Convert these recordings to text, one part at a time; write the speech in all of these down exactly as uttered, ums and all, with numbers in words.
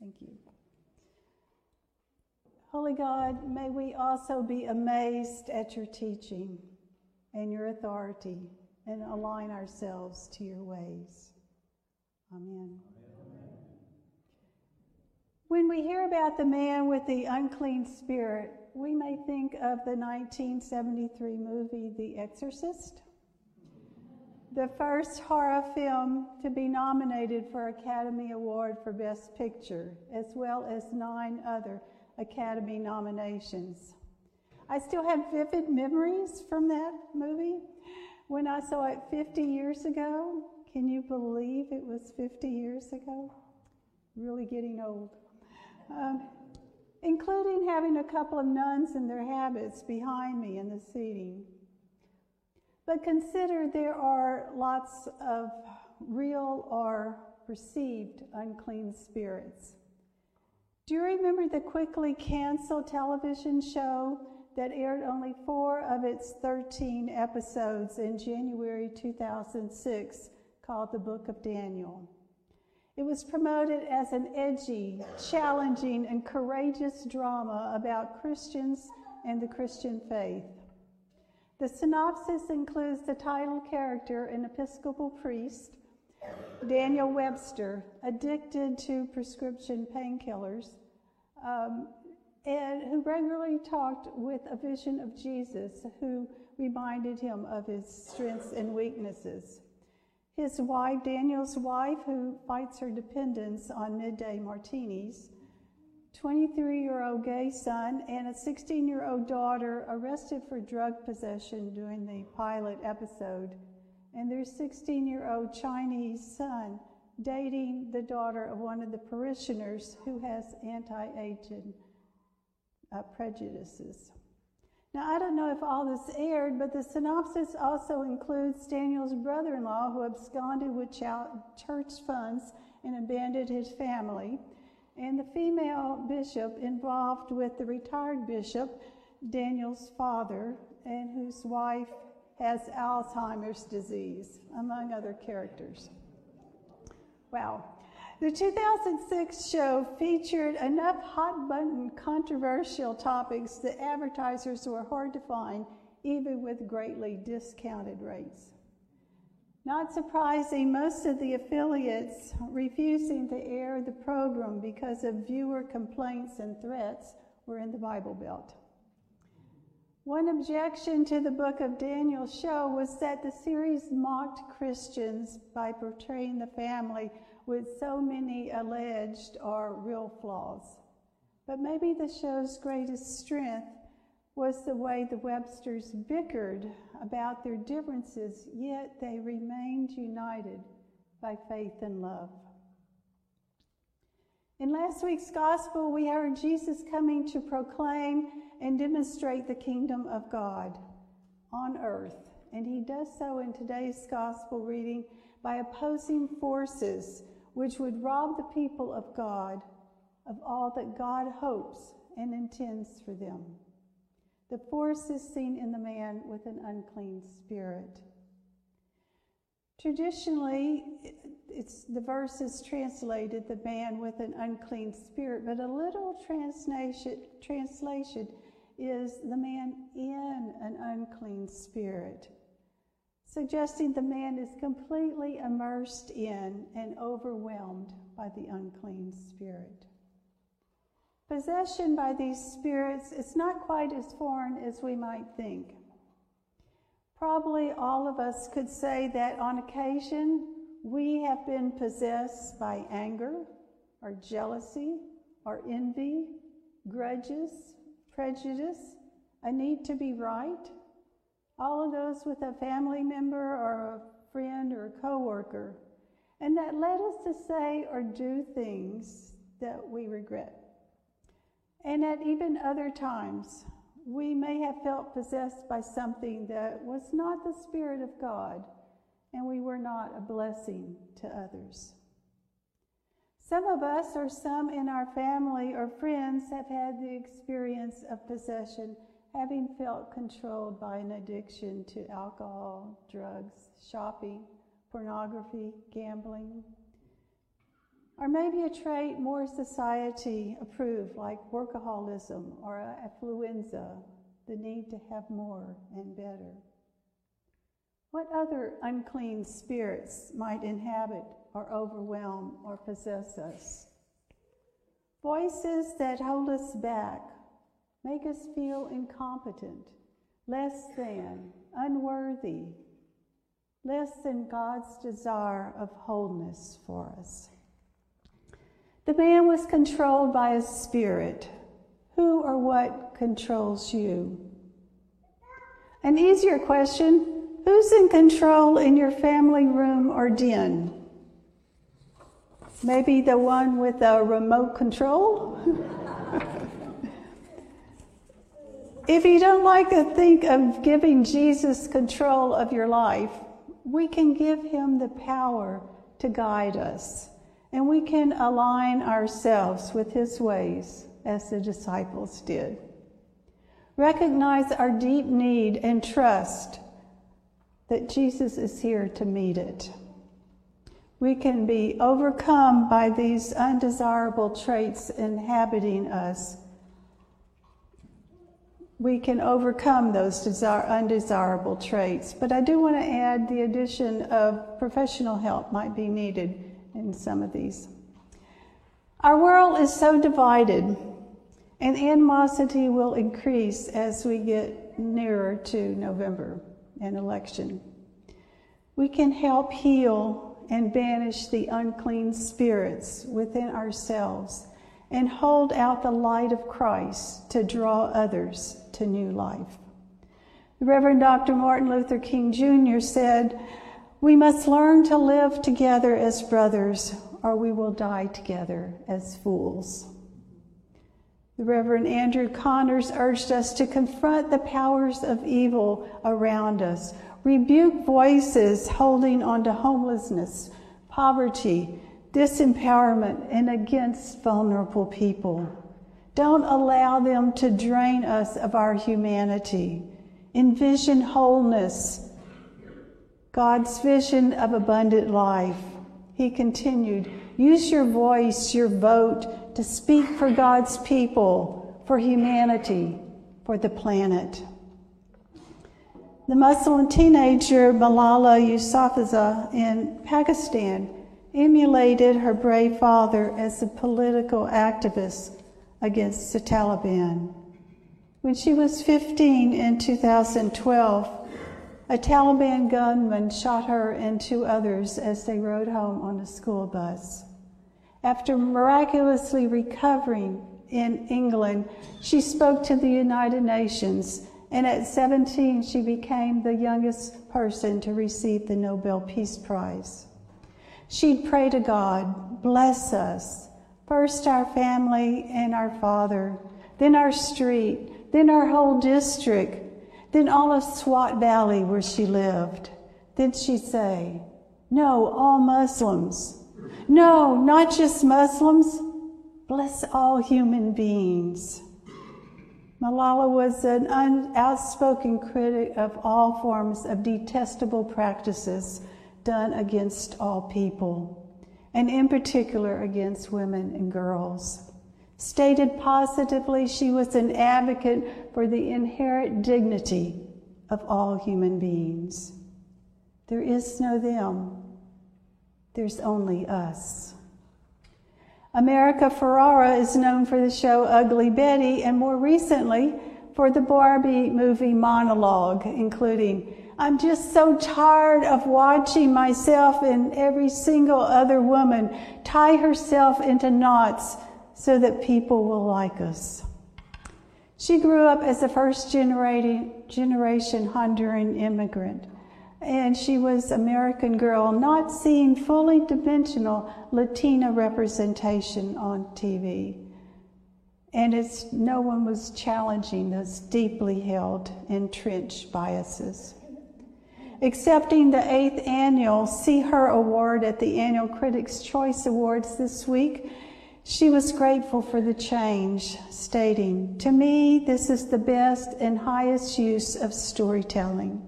Thank you. Holy God, may we also be amazed at your teaching and your authority and align ourselves to your ways. Amen. Amen. When we hear about the man with the unclean spirit, we may think of the nineteen seventy-three movie, The Exorcist, the first horror film to be nominated for Academy Award for Best Picture, as well as nine other Academy nominations. I still have vivid memories from that movie. When I saw it fifty years ago, can you believe it was fifty years ago? Really getting old. Um, including having a couple of nuns and their habits behind me in the seating. But consider there are lots of real or perceived unclean spirits. Do you remember the quickly canceled television show that aired only four of its thirteen episodes in January two thousand six called The Book of Daniel? It was promoted as an edgy, challenging, and courageous drama about Christians and the Christian faith. The synopsis includes the title character, an Episcopal priest, Daniel Webster, addicted to prescription painkillers, um, and who regularly talked with a vision of Jesus, who reminded him of his strengths and weaknesses. His wife, Daniel's wife, who fights her dependence on midday martinis, twenty-three-year-old gay son, and a sixteen-year-old daughter arrested for drug possession during the pilot episode, and their sixteen-year-old Chinese son dating the daughter of one of the parishioners who has anti-Asian uh, prejudices. Now, I don't know if all this aired, but the synopsis also includes Daniel's brother-in-law, who absconded with church funds and abandoned his family, and the female bishop involved with the retired bishop, Daniel's father, and whose wife has Alzheimer's disease, among other characters. Wow. The two thousand six show featured enough hot-button controversial topics that advertisers were hard to find, even with greatly discounted rates. Not surprising, most of the affiliates refusing to air the program because of viewer complaints and threats were in the Bible Belt. One objection to the Book of Daniel show was that the series mocked Christians by portraying the family with so many alleged or real flaws. But maybe the show's greatest strength was the way the Websters bickered about their differences, yet they remained united by faith and love. In last week's gospel, we heard Jesus coming to proclaim and demonstrate the kingdom of God on earth, and he does so in today's gospel reading by opposing forces which would rob the people of God of all that God hopes and intends for them. The force is seen in the man with an unclean spirit. Traditionally, it's, the verse is translated, the man with an unclean spirit, but a literal translation, translation is the man in an unclean spirit, suggesting the man is completely immersed in and overwhelmed by the unclean spirit. Possession by these spirits is not quite as foreign as we might think. Probably all of us could say that on occasion we have been possessed by anger or jealousy or envy, grudges, prejudice, a need to be right, all of those with a family member or a friend or a coworker, and that led us to say or do things that we regret. And at even other times, we may have felt possessed by something that was not the Spirit of God, and we were not a blessing to others. Some of us, or some in our family or friends, have had the experience of possession, having felt controlled by an addiction to alcohol, drugs, shopping, pornography, gambling. Or maybe a trait more society approved, like workaholism or affluenza, the need to have more and better. What other unclean spirits might inhabit or overwhelm or possess us? Voices that hold us back, make us feel incompetent, less than, unworthy, less than God's desire of wholeness for us. The man was controlled by a spirit. Who or what controls you? An easier question, who's in control in your family room or den? Maybe the one with a remote control? If you don't like to think of giving Jesus control of your life, we can give him the power to guide us. And we can align ourselves with his ways, as the disciples did. Recognize our deep need and trust that Jesus is here to meet it. We can be overcome by these undesirable traits inhabiting us. We can overcome those desir- undesirable traits. But I do want to add the addition of professional help might be needed in some of these. Our world is so divided, and animosity will increase as we get nearer to November and election. We can help heal and banish the unclean spirits within ourselves and hold out the light of Christ to draw others to new life. The Reverend Doctor Martin Luther King Junior said, "We must learn to live together as brothers, or we will die together as fools." The Reverend Andrew Connors urged us to confront the powers of evil around us, rebuke voices holding on to homelessness, poverty, disempowerment, and against vulnerable people. Don't allow them to drain us of our humanity. Envision wholeness, God's vision of abundant life. He continued, use your voice, your vote, to speak for God's people, for humanity, for the planet. The Muslim teenager Malala Yousafzai in Pakistan emulated her brave father as a political activist against the Taliban. When she was fifteen in two thousand twelve, a Taliban gunman shot her and two others as they rode home on a school bus. After miraculously recovering in England, she spoke to the United Nations, and at seventeen she became the youngest person to receive the Nobel Peace Prize. She'd pray to God, bless us, first our family and our father, then our street, then our whole district, then all of Swat Valley where she lived. Then she'd say, no, all Muslims. No, not just Muslims. Bless all human beings. Malala was an outspoken critic of all forms of detestable practices done against all people, and in particular against women and girls. Stated positively, she was an advocate for the inherent dignity of all human beings. There is no them. There's only us. America Ferrera is known for the show Ugly Betty, and more recently for the Barbie movie monologue, including, I'm just so tired of watching myself and every single other woman tie herself into knots so that people will like us. She grew up as a first generation Honduran immigrant, and she was an American girl not seeing fully dimensional Latina representation on T V. And it's, no one was challenging those deeply held, entrenched biases. Accepting the eighth annual See Her Award at the annual Critics' Choice Awards this week, she was grateful for the change, stating, to me, this is the best and highest use of storytelling.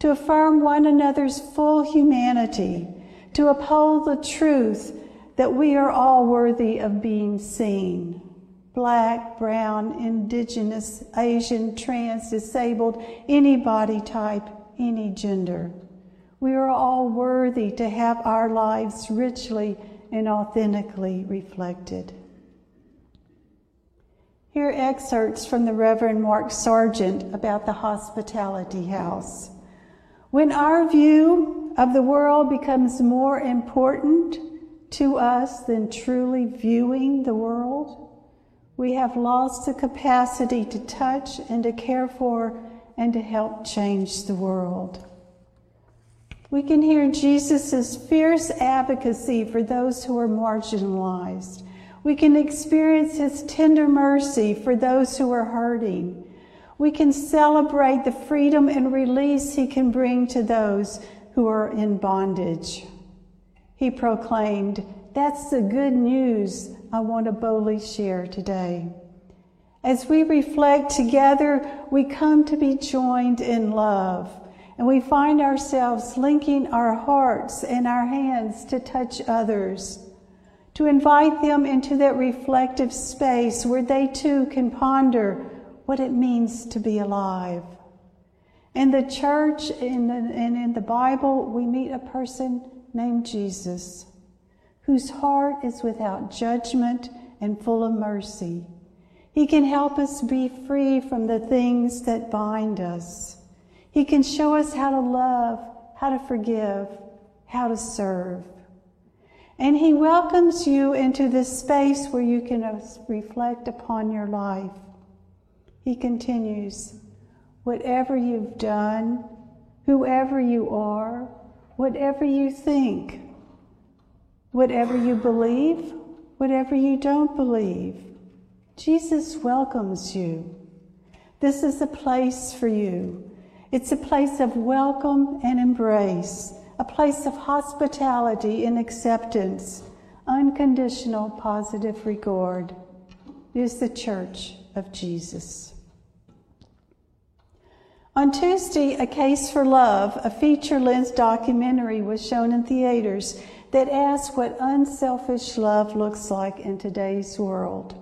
To affirm one another's full humanity, to uphold the truth that we are all worthy of being seen. Black, brown, indigenous, Asian, trans, disabled, any body type, any gender. We are all worthy to have our lives richly and authentically reflected. Here are excerpts from the Reverend Mark Sargent about the hospitality house. When our view of the world becomes more important to us than truly viewing the world, we have lost the capacity to touch and to care for and to help change the world. We can hear Jesus' fierce advocacy for those who are marginalized. We can experience his tender mercy for those who are hurting. We can celebrate the freedom and release he can bring to those who are in bondage. He proclaimed, "That's the good news I want to boldly share today." As we reflect together, we come to be joined in love, and we find ourselves linking our hearts and our hands to touch others, to invite them into that reflective space where they too can ponder what it means to be alive. In the church and in the Bible, we meet a person named Jesus, whose heart is without judgment and full of mercy. He can help us be free from the things that bind us. He can show us how to love, how to forgive, how to serve. And he welcomes you into this space where you can reflect upon your life. He continues, "Whatever you've done, whoever you are, whatever you think, whatever you believe, whatever you don't believe, Jesus welcomes you. This is a place for you. It's a place of welcome and embrace, a place of hospitality and acceptance, unconditional positive regard. It is the Church of Jesus." On Tuesday, A Case for Love, a feature-length documentary was shown in theaters that asks what unselfish love looks like in today's world.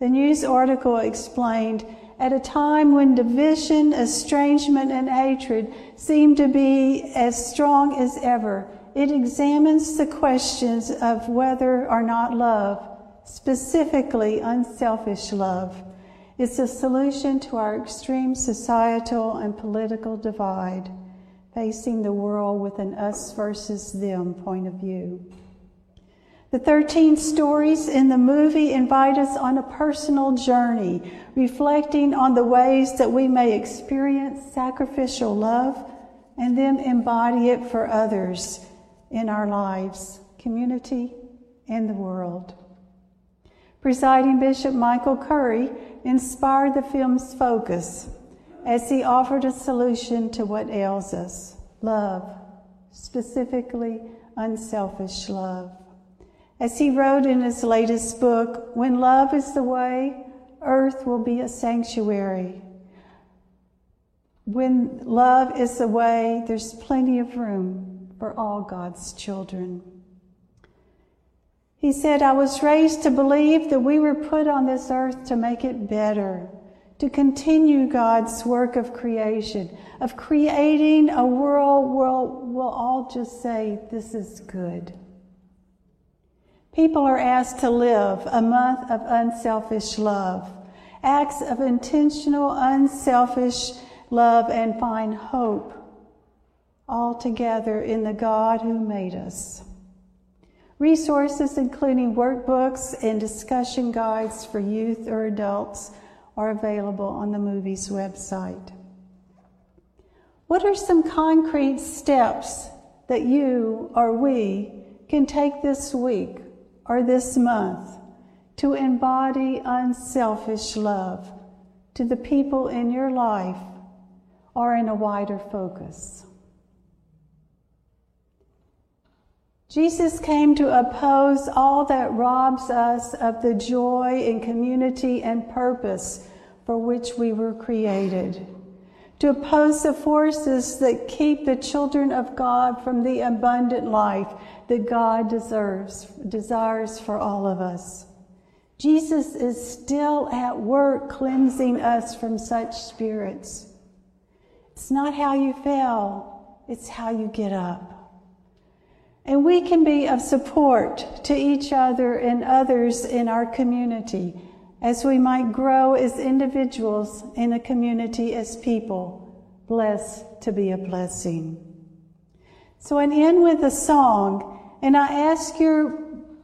The news article explained, at a time when division, estrangement, and hatred seem to be as strong as ever, it examines the questions of whether or not love, specifically unselfish love, is a solution to our extreme societal and political divide, facing the world with an us versus them point of view. The thirteen stories in the movie invite us on a personal journey, reflecting on the ways that we may experience sacrificial love and then embody it for others in our lives, community, and the world. Presiding Bishop Michael Curry inspired the film's focus as he offered a solution to what ails us, love, specifically unselfish love. As he wrote in his latest book, "When love is the way, earth will be a sanctuary. When love is the way, there's plenty of room for all God's children." He said, "I was raised to believe that we were put on this earth to make it better, to continue God's work of creation, of creating a world where we'll all just say, this is good." People are asked to live a month of unselfish love, acts of intentional, unselfish love, and find hope all together in the God who made us. Resources including workbooks and discussion guides for youth or adults are available on the movie's website. What are some concrete steps that you or we can take this week or this month to embody unselfish love to the people in your life or in a wider focus? Jesus came to oppose all that robs us of the joy and community and purpose for which we were created, to oppose the forces that keep the children of God from the abundant life that God deserves, desires for all of us. Jesus is still at work cleansing us from such spirits. It's not how you fail, it's how you get up. And we can be of support to each other and others in our community as we might grow as individuals in a community as people, blessed to be a blessing. So I end with a song, and I ask your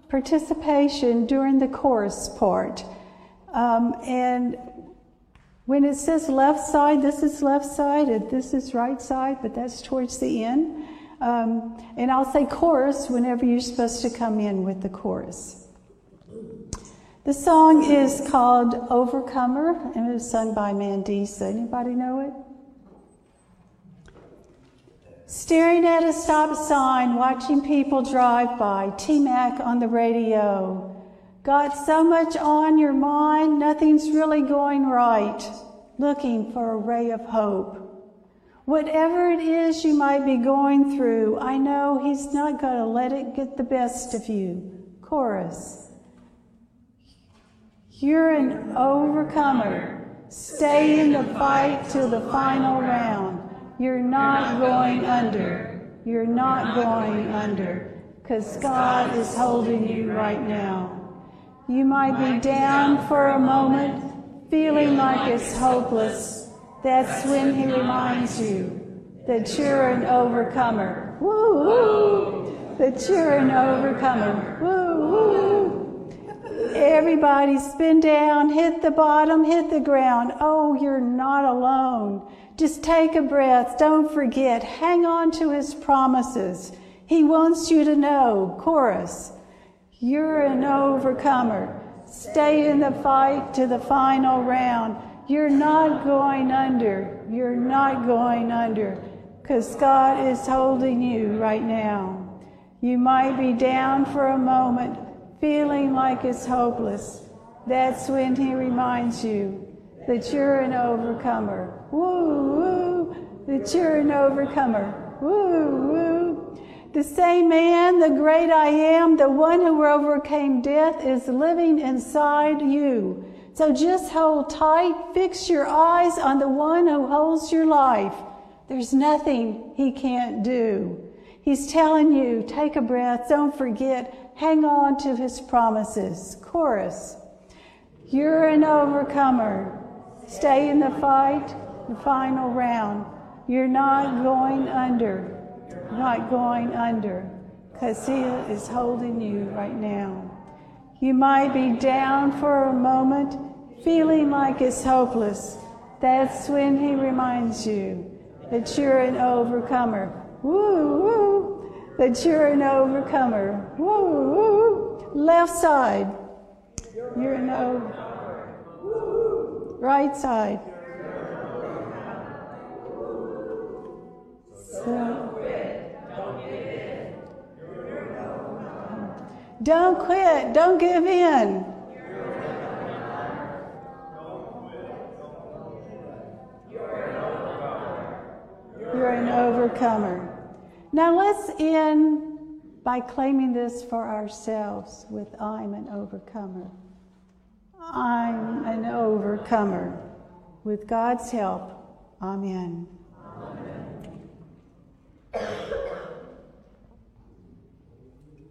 participation during the chorus part. Um, and when it says left side, this is left side, and this is right side, but that's towards the end. Um, and I'll say chorus whenever you're supposed to come in with the chorus. The song is called Overcomer, and it was sung by Mandisa. Anybody know it? Staring at a stop sign, watching people drive by, T-Mac on the radio. Got so much on your mind, nothing's really going right. Looking for a ray of hope. Whatever it is you might be going through, I know he's not going to let it get the best of you. Chorus. You're an overcomer. Stay in the fight till the final round. You're not going under. You're not going under, because God is holding you right now. You might be down for a moment, feeling like it's hopeless. That's when he reminds you that you're an overcomer. Woo, woo. That you're an overcomer. Woo, woo. Everybody spin down, hit the bottom, hit the ground. Oh, you're not alone. Just take a breath. Don't forget. Hang on to his promises. He wants you to know. Chorus. You're an overcomer. Stay in the fight to the final round. You're not going under. You're not going under, because God is holding you right now. You might be down for a moment, feeling like it's hopeless. That's when he reminds you that you're an overcomer. Woo, woo. That you're an overcomer. Woo, woo. The same man, the great I am, the one who overcame death, is living inside you. So just hold tight, fix your eyes on the one who holds your life. There's nothing he can't do. He's telling you, take a breath, don't forget, hang on to his promises. Chorus. You're an overcomer. Stay in the fight, the final round. You're not going under, not going under, because he is holding you right now. You might be down for a moment, feeling like it's hopeless. That's when he reminds you that you're an overcomer. Woo, woo. That you're an overcomer. Woo, woo. Left side. You're an overcomer. Right side. So. Don't quit. Don't give in. You're an overcomer. Now let's end by claiming this for ourselves with I'm an overcomer. I'm an overcomer. With God's help, amen.